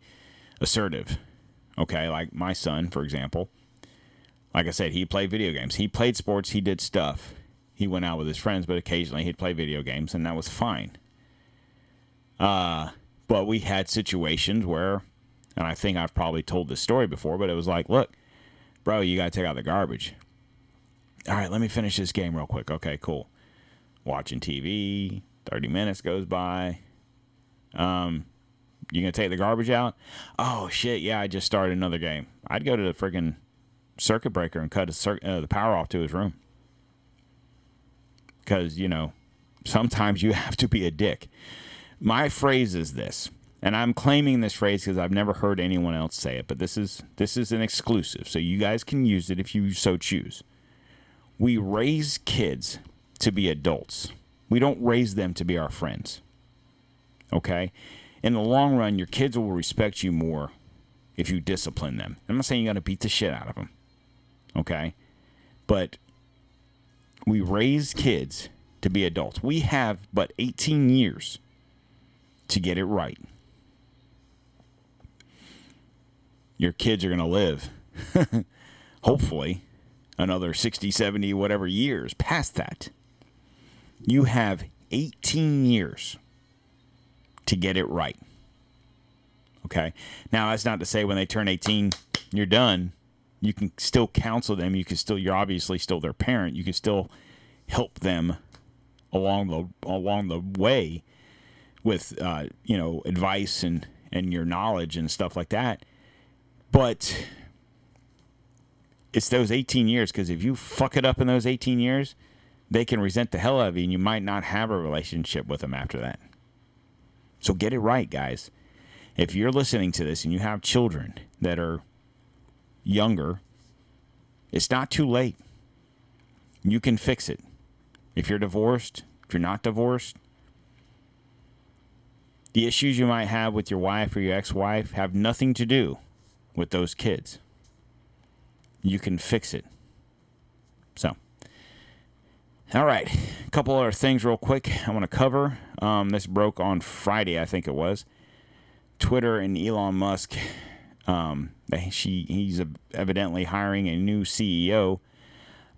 assertive. Okay, like my son, for example. Like I said, he played video games. He played sports. He did stuff. He went out with his friends, but occasionally he'd play video games, and that was fine. Uh, but we had situations where, and I think I've probably told this story before, but it was like, look, bro, you got to take out the garbage. All right, let me finish this game real quick. Okay, cool. Watching T V, thirty minutes goes by. Um, you going to take the garbage out? Oh, shit, yeah, I just started another game. I'd go to the freaking circuit breaker and cut cir- uh, the power off to his room. Because, you know, sometimes you have to be a dick. My phrase is this, and I'm claiming this phrase because I've never heard anyone else say it, but this is this is an exclusive, so you guys can use it if you so choose. We raise kids to be adults. We don't raise them to be our friends. Okay? In the long run, your kids will respect you more if you discipline them. I'm not saying you got to beat the shit out of them. Okay? But we raise kids to be adults. We have but eighteen years to get it right. Your kids are going to live, hopefully, another sixty, seventy, whatever years past that. You have eighteen years to get it right. Okay? Now, that's not to say when they turn eighteen, you're done. You can still counsel them. You can still, you're obviously still their parent. You can still help them along the along the way with uh, you know, advice and, and your knowledge and stuff like that. But it's those eighteen years, because if you fuck it up in those eighteen years, they can resent the hell out of you, and you might not have a relationship with them after that. So get it right, guys. If you're listening to this and you have children that are younger, it's not too late. You can fix it. If you're divorced, if you're not divorced, the issues you might have with your wife or your ex-wife have nothing to do with those kids. You can fix it. So, all right, a couple other things real quick I want to cover. Um, this broke on Friday, I think it was. Twitter and Elon Musk, um, she he's evidently hiring a new C E O.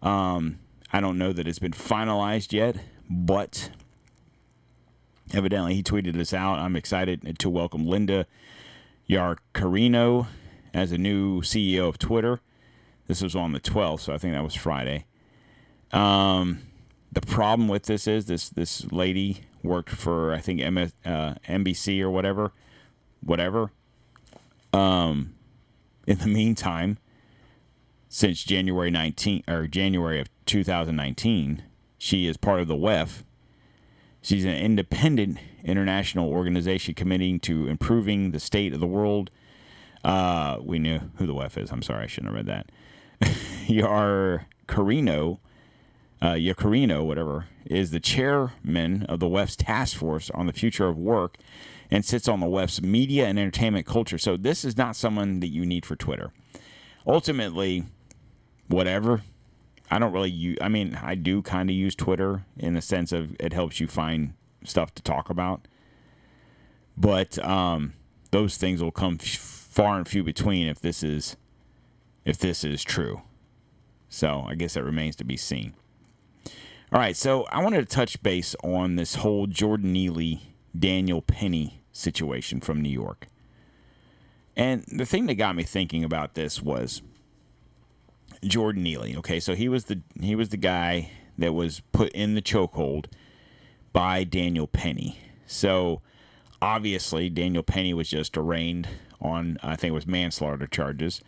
Um, I don't know that it's been finalized yet, but evidently he tweeted this out. I'm excited to welcome Linda Yaccarino as a new C E O of Twitter. This was on the twelfth, so I think that was Friday. Um, the problem with this is this this lady worked for, I think, M S, uh, N B C or whatever. Whatever. Um, in the meantime, since January nineteenth, or January of two thousand nineteen, she is part of the W E F. She's an independent international organization committing to improving the state of the world. Uh, we knew who the W E F is. I'm sorry, I shouldn't have read that. Yaccarino, uh, Yaccarino, whatever, is the chairman of the W E F's task force on the future of work and sits on the W E F's media and entertainment culture. So this is not someone that you need for Twitter. Ultimately, whatever. I don't really use, I mean, I do kind of use Twitter in the sense of it helps you find stuff to talk about. But um, those things will come f- far and few between if this is if this is true. So I guess that remains to be seen. All right, so I wanted to touch base on this whole Jordan Neely, Daniel Penny situation from New York. And the thing that got me thinking about this was Jordan Neely. Okay, so he was the he was the guy that was put in the chokehold by Daniel Penny. So obviously Daniel Penny was just arraigned on, I think it was manslaughter charges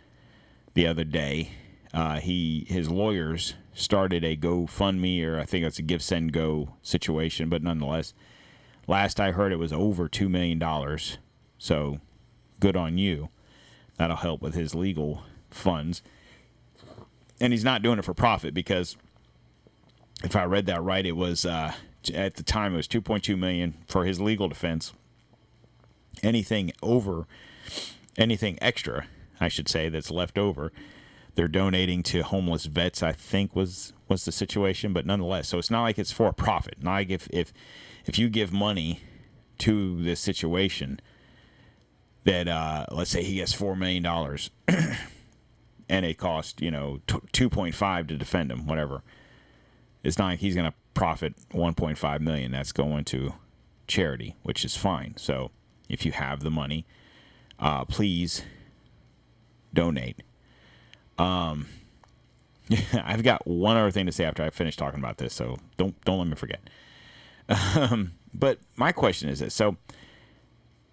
the other day. Uh, he his lawyers started a GoFundMe, or I think it's a give, send, go situation, but nonetheless, last I heard it was over two million dollars, so good on you. That'll help with his legal funds. And he's not doing it for profit because, if I read that right, it was uh, at the time it was two point two million dollars for his legal defense. Anything over, anything extra, I should say, that's left over, they're donating to homeless vets, I think was, was the situation. But nonetheless, so it's not like it's for profit. Not like if, if, if you give money to this situation that, uh, let's say he gets four million dollars and it costs, you know, two point five to defend him, whatever. It's not like he's going to profit one point five million dollars. That's going to charity, which is fine. So if you have the money, uh, please donate. Um, I've got one other thing to say after I finish talking about this, so don't don't let me forget. Um, but my question is this: so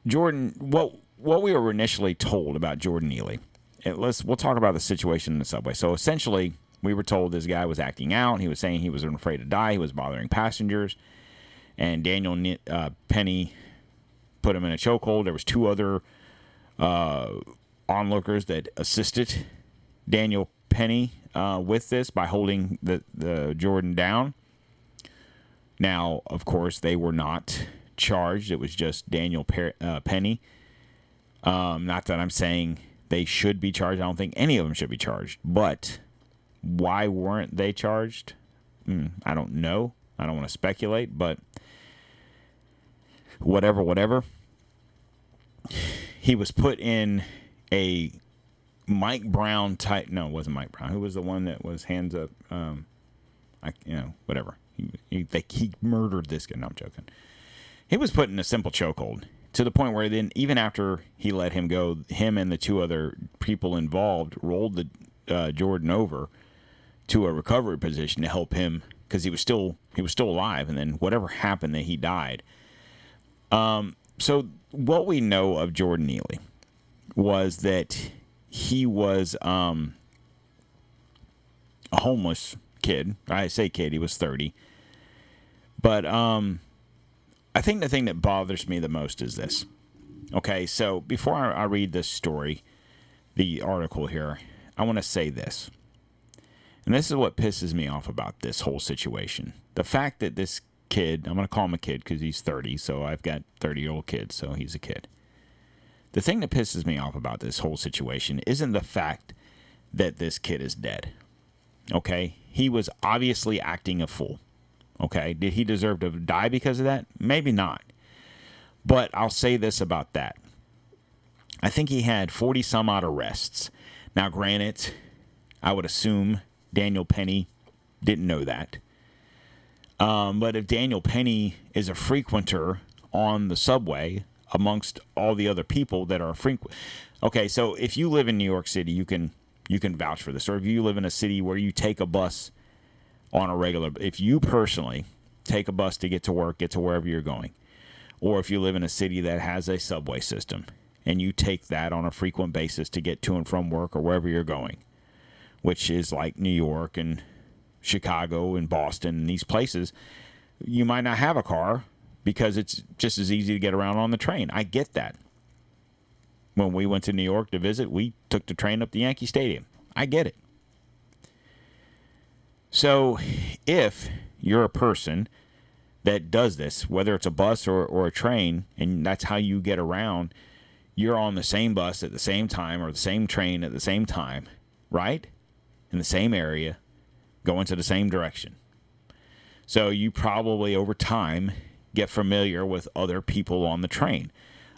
Jordan, what what we were initially told about Jordan Neely? And let's we'll talk about the situation in the subway. So essentially, we were told this guy was acting out. He was saying he was afraid to die. He was bothering passengers, and Daniel uh, Penny put him in a chokehold. There was two other uh, onlookers that assisted Daniel Penny uh, with this by holding the, the Jordan down. Now, of course, they were not charged. It was just Daniel Pe- uh, Penny. Um, not that I'm saying they should be charged. I don't think any of them should be charged. But why weren't they charged? Mm, I don't know. I don't want to speculate, but whatever, whatever. He was put in a Mike Brown type. No, it wasn't Mike Brown. Who was the one that was hands up? Um, I you know whatever. He he, they, he murdered this guy. No, I'm joking. He was put in a simple chokehold to the point where then even after he let him go, him and the two other people involved rolled the uh, Jordan over to a recovery position to help him because he was still he was still alive. And then whatever happened, that he died. Um. So what we know of Jordan Neely was that he was um, a homeless kid. I say kid, he was thirty. But um, I think the thing that bothers me the most is this. Okay, so before I, I read this story, the article here, I want to say this. And this is what pisses me off about this whole situation. The fact that this kid, I'm going to call him a kid because he's thirty, so I've got thirty-year-old kids, so he's a kid. The thing that pisses me off about this whole situation isn't the fact that this kid is dead, okay? He was obviously acting a fool, okay? Did he deserve to die because of that? Maybe not. But I'll say this about that. I think he had forty-some-odd arrests. Now, granted, I would assume Daniel Penny didn't know that. Um, but if Daniel Penny is a frequenter on the subway amongst all the other people that are frequent. Okay, so if you live in New York City, you can you can vouch for this. Or if you live in a city where you take a bus on a regular, if you personally take a bus to get to work, get to wherever you're going, or if you live in a city that has a subway system and you take that on a frequent basis to get to and from work or wherever you're going, which is like New York and Chicago and Boston and these places, you might not have a car, because it's just as easy to get around on the train. I get that. When we went to New York to visit, we took the train up to Yankee Stadium. I get it. So if you're a person that does this, whether it's a bus or, or a train, and that's how you get around, you're on the same bus at the same time or the same train at the same time, right? In the same area, going to the same direction. So you probably, over time, get familiar with other people on the train.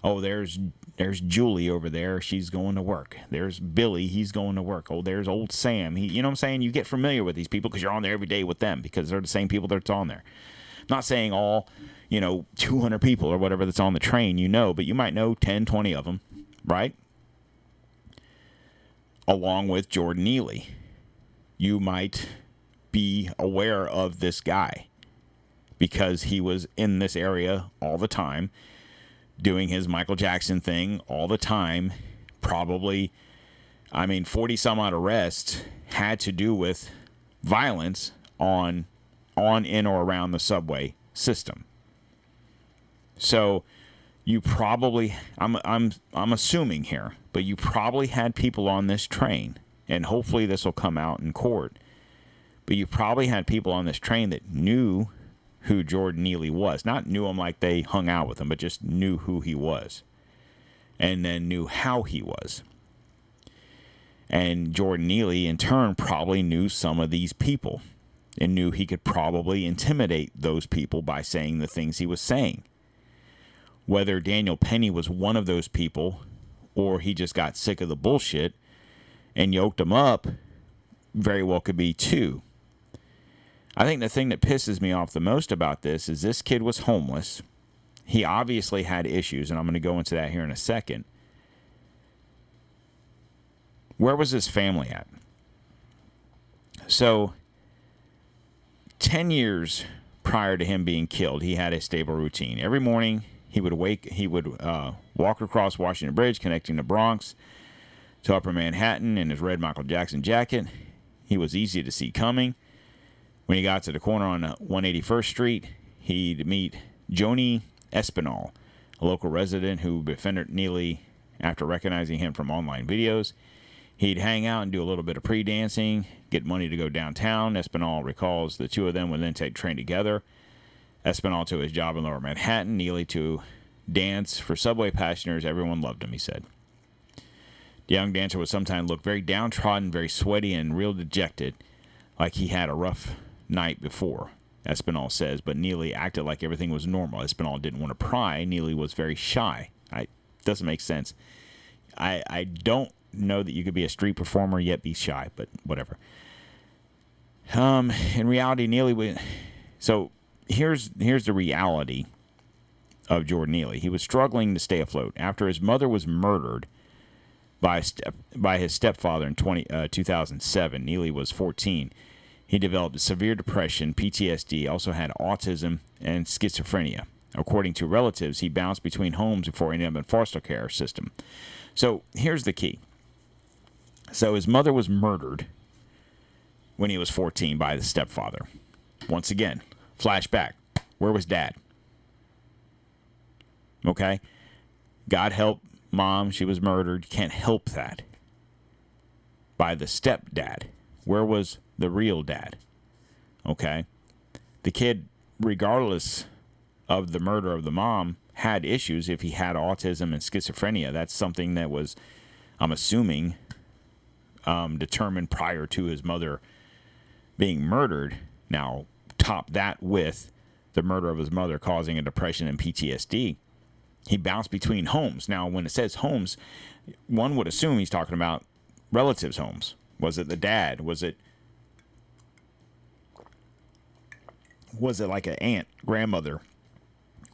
Oh, there's there's Julie over there. She's going to work. There's Billy. He's going to work. Oh, there's old Sam. He, you know what I'm saying? You get familiar with these people because you're on there every day with them because they're the same people that's on there. I'm not saying all, you know, two hundred people or whatever that's on the train, you know, but you might know ten, twenty of them, right? Along with Jordan Neely. You might be aware of this guy because he was in this area all the time, doing his Michael Jackson thing all the time. Probably, I mean, forty some odd arrests had to do with violence on, on in or around the subway system. So you probably, I'm, I'm, I'm assuming here, but you probably had people on this train, and hopefully this will come out in court, but you probably had people on this train that knew who Jordan Neely was. Not knew him like they hung out with him, but just knew who he was, and then knew how he was. And Jordan Neely, in turn, probably knew some of these people and knew he could probably intimidate those people by saying the things he was saying. Whether Daniel Penny was one of those people or he just got sick of the bullshit and yoked him up, very well could be too. I think the thing that pisses me off the most about this is this kid was homeless. He obviously had issues, and I'm going to go into that here in a second. Where was his family at? So, ten years prior to him being killed, he had a stable routine. Every morning, he would wake, he would uh, walk across Washington Bridge, connecting the Bronx to Upper Manhattan in his red Michael Jackson jacket. He was easy to see coming. When he got to the corner on one eighty-first Street, he'd meet Joni Espinal, a local resident who befriended Neely after recognizing him from online videos. He'd hang out and do a little bit of pre-dancing, get money to go downtown. Espinal recalls the two of them would then take train together. Espinal to his job in Lower Manhattan, Neely to dance for subway passengers. Everyone loved him, he said. The young dancer would sometimes look very downtrodden, very sweaty, and real dejected, like he had a rough night before, Espinal says, but Neely acted like everything was normal. Espinal didn't want to pry. Neely was very shy. I doesn't make sense. I, I don't know that you could be a street performer yet be shy, but whatever. Um, in reality, Neely was... So here's here's the reality of Jordan Neely. He was struggling to stay afloat. After his mother was murdered by, step, by his stepfather in twenty, uh, two thousand seven, Neely was fourteen. He developed severe depression, P T S D, also had autism and schizophrenia. According to relatives, he bounced between homes before ending up in foster care system. So here's the key. So his mother was murdered when he was fourteen by the stepfather. Once again, flashback. Where was dad? Okay. God help mom. She was murdered. Can't help that. By the stepdad. Where was the real dad? Okay. The kid, regardless of the murder of the mom, had issues. If he had autism and schizophrenia, that's something that was, I'm assuming, um, determined prior to his mother being murdered. Now, top that with the murder of his mother causing a depression and P T S D. He bounced between homes. Now, when it says homes, one would assume he's talking about relatives' homes. Was it the dad? Was it was it like an aunt, grandmother?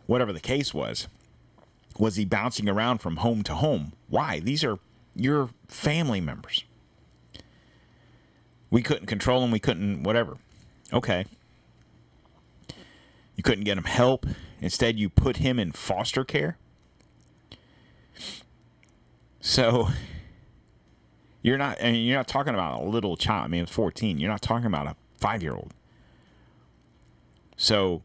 Whatever the case was, was he bouncing around from home to home? Why? These are your family members. We couldn't control him. We couldn't whatever. Okay. You couldn't get him help. Instead, you put him in foster care. So you're not, and you're not talking about a little child. I mean, it's fourteen. You're not talking about a five-year-old. So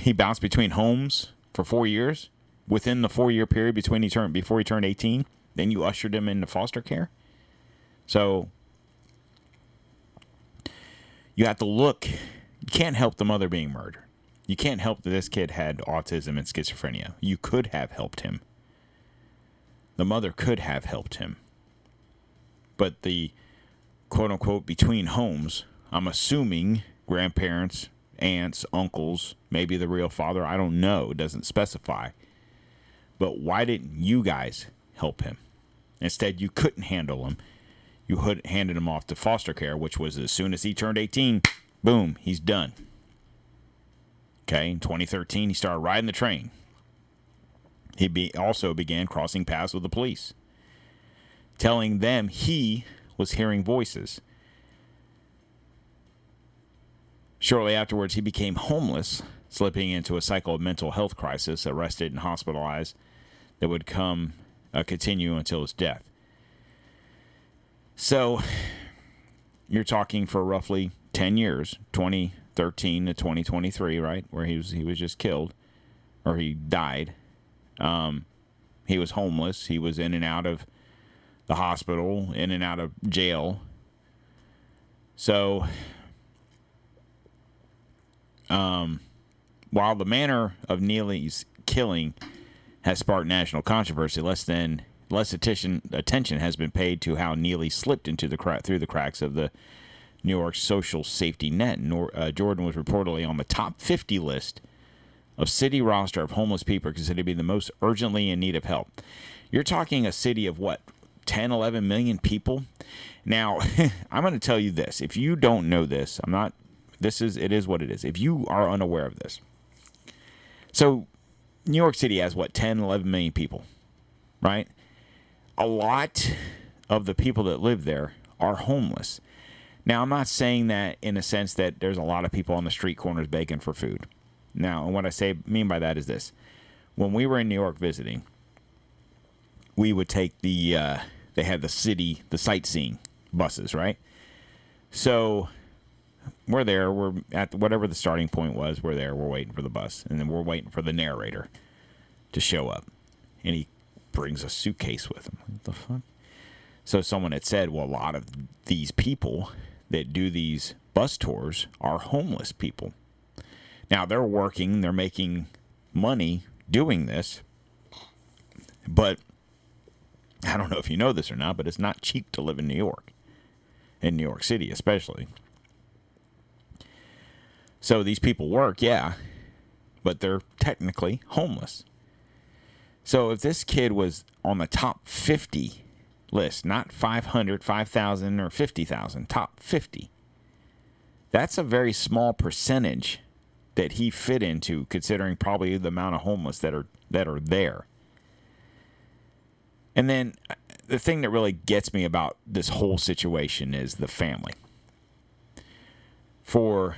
he bounced between homes for four years. Within the four-year period between he turned before he turned eighteen, then you ushered him into foster care. So you have to look. You can't help the mother being murdered. You can't help that this kid had autism and schizophrenia. You could have helped him. The mother could have helped him. But the quote-unquote between homes, I'm assuming grandparents, aunts, uncles, maybe the real father, I don't know, it doesn't specify. But why didn't you guys help him? Instead, you couldn't handle him. You handed him off to foster care, which was as soon as he turned eighteen, boom, he's done. Okay, in twenty thirteen, he started riding the train. He be- also began crossing paths with the police, telling them he was hearing voices. Shortly afterwards, he became homeless, slipping into a cycle of mental health crisis, arrested and hospitalized, that would come uh, continue until his death. So you're talking for roughly ten years, twenty thirteen to twenty twenty-three, right, where he was he was just killed, or he died. Um, he was homeless. He was in and out of the hospital, in and out of jail. So, um, while the manner of Neely's killing has sparked national controversy, less than less attention attention has been paid to how Neely slipped into the cra- through the cracks of the New York social safety net. Nor, uh, Jordan was reportedly on the top fifty list of city roster of homeless people considered to be the most urgently in need of help. You're talking a city of what, ten, eleven million people? Now, I'm going to tell you this. If you don't know this, I'm not, this is, it is what it is. If you are unaware of this. So New York City has what, ten, eleven million people, right? A lot of the people that live there are homeless. Now, I'm not saying that in a sense that there's a lot of people on the street corners begging for food. Now, and what I say mean by that is this. When we were in New York visiting, we would take the, uh, they had the city, the sightseeing buses, right? So we're there. We're at whatever the starting point was. We're there. We're waiting for the bus. And then we're waiting for the narrator to show up. And he brings a suitcase with him. What the fuck? So someone had said, well, a lot of these people that do these bus tours are homeless people. Now, they're working, they're making money doing this, but I don't know if you know this or not, but it's not cheap to live in New York, in New York City especially. So these people work, yeah, but they're technically homeless. So if this kid was on the top fifty list, not five hundred, five thousand, or fifty thousand, top fifty, that's a very small percentage that he fit into, considering probably the amount of homeless that are that are there. And then the thing that really gets me about this whole situation is the family. For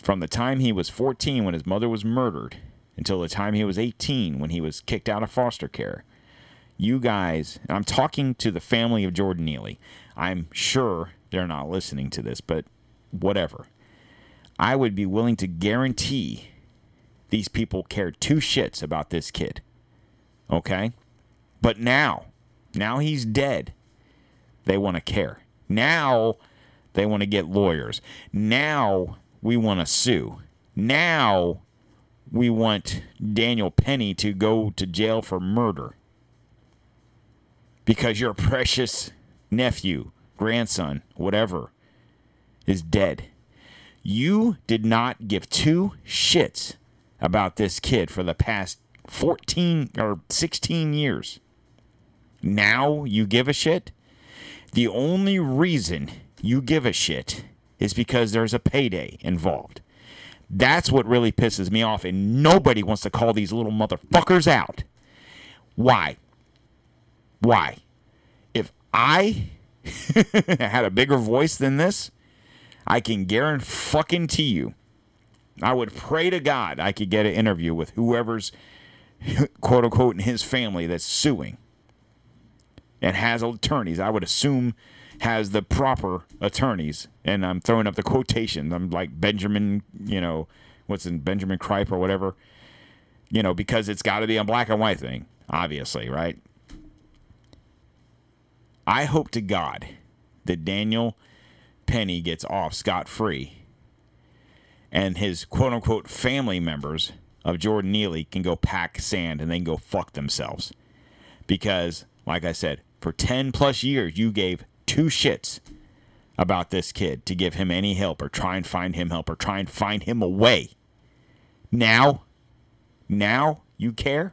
from the time he was fourteen when his mother was murdered until the time he was eighteen when he was kicked out of foster care, you guys, and I'm talking to the family of Jordan Neely. I'm sure they're not listening to this, but whatever. I would be willing to guarantee these people cared two shits about this kid. Okay? But now, now he's dead, they want to care. Now they want to get lawyers. Now we want to sue. Now we want Daniel Penny to go to jail for murder. Because your precious nephew, grandson, whatever, is dead. You did not give two shits about this kid for the past fourteen or sixteen years. Now you give a shit? The only reason you give a shit is because there's a payday involved. That's what really pisses me off, and nobody wants to call these little motherfuckers out. Why? Why? If I had a bigger voice than this, I can guarantee you, I would pray to God I could get an interview with whoever's, quote-unquote, in his family that's suing and has attorneys. I would assume has the proper attorneys. And I'm throwing up the quotations. I'm like Benjamin, you know, what's in Benjamin Cripe or whatever, you know, because it's got to be a black and white thing, obviously, right? I hope to God that Daniel Penny gets off scot-free and his quote-unquote family members of Jordan Neely can go pack sand and then go fuck themselves. Because, like I said, for ten plus years, you gave two shits about this kid to give him any help or try and find him help or try and find him a way. Now, now you care?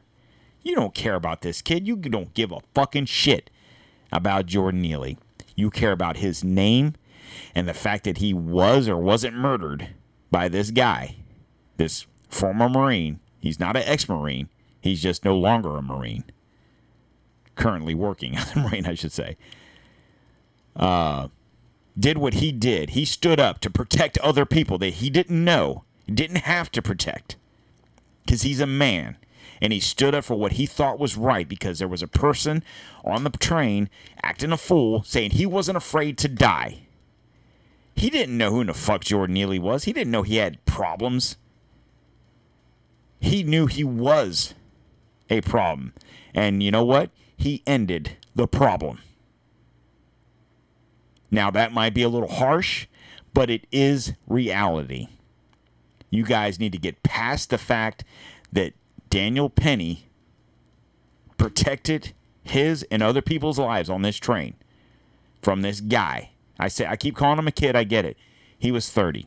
You don't care about this kid. You don't give a fucking shit about Jordan Neely. You care about his name and the fact that he was or wasn't murdered by this guy, this former Marine. He's not an ex-Marine. He's just no longer a Marine. Currently working as a Marine, I should say. Uh, did what he did. He stood up to protect other people that he didn't know, didn't have to protect, because he's a man. And he stood up for what he thought was right because there was a person on the train acting a fool, saying he wasn't afraid to die. He didn't know who in the fuck Jordan Neely was. He didn't know he had problems. He knew he was a problem. And you know what? He ended the problem. Now, that might be a little harsh, but it is reality. You guys need to get past the fact that Daniel Penny protected his and other people's lives on this train from this guy. I say I keep calling him a kid. I get it. He was thirty.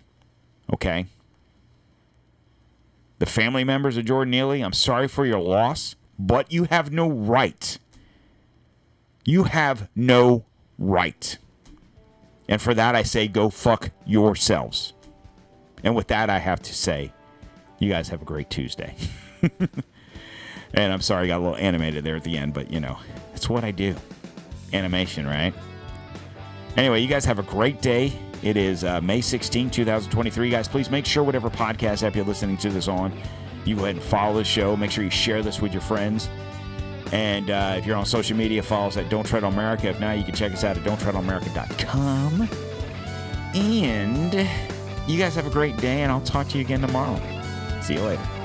Okay. The family members of Jordan Neely, I'm sorry for your loss, but you have no right. You have no right. And for that, I say go fuck yourselves. And with that, I have to say, you guys have a great Tuesday. And I'm sorry I got a little animated there at the end, but, you know, that's what I do. Animation, right? Anyway, you guys have a great day. It is uh, May sixteenth, twenty twenty-three. Guys, please make sure whatever podcast app you're listening to this on, you go ahead and follow the show. Make sure you share this with your friends. And uh, if you're on social media, follow us at Don't Tread on Merica. If not, you can check us out at Don't Tread on Merica dot com. And you guys have a great day, and I'll talk to you again tomorrow. See you later.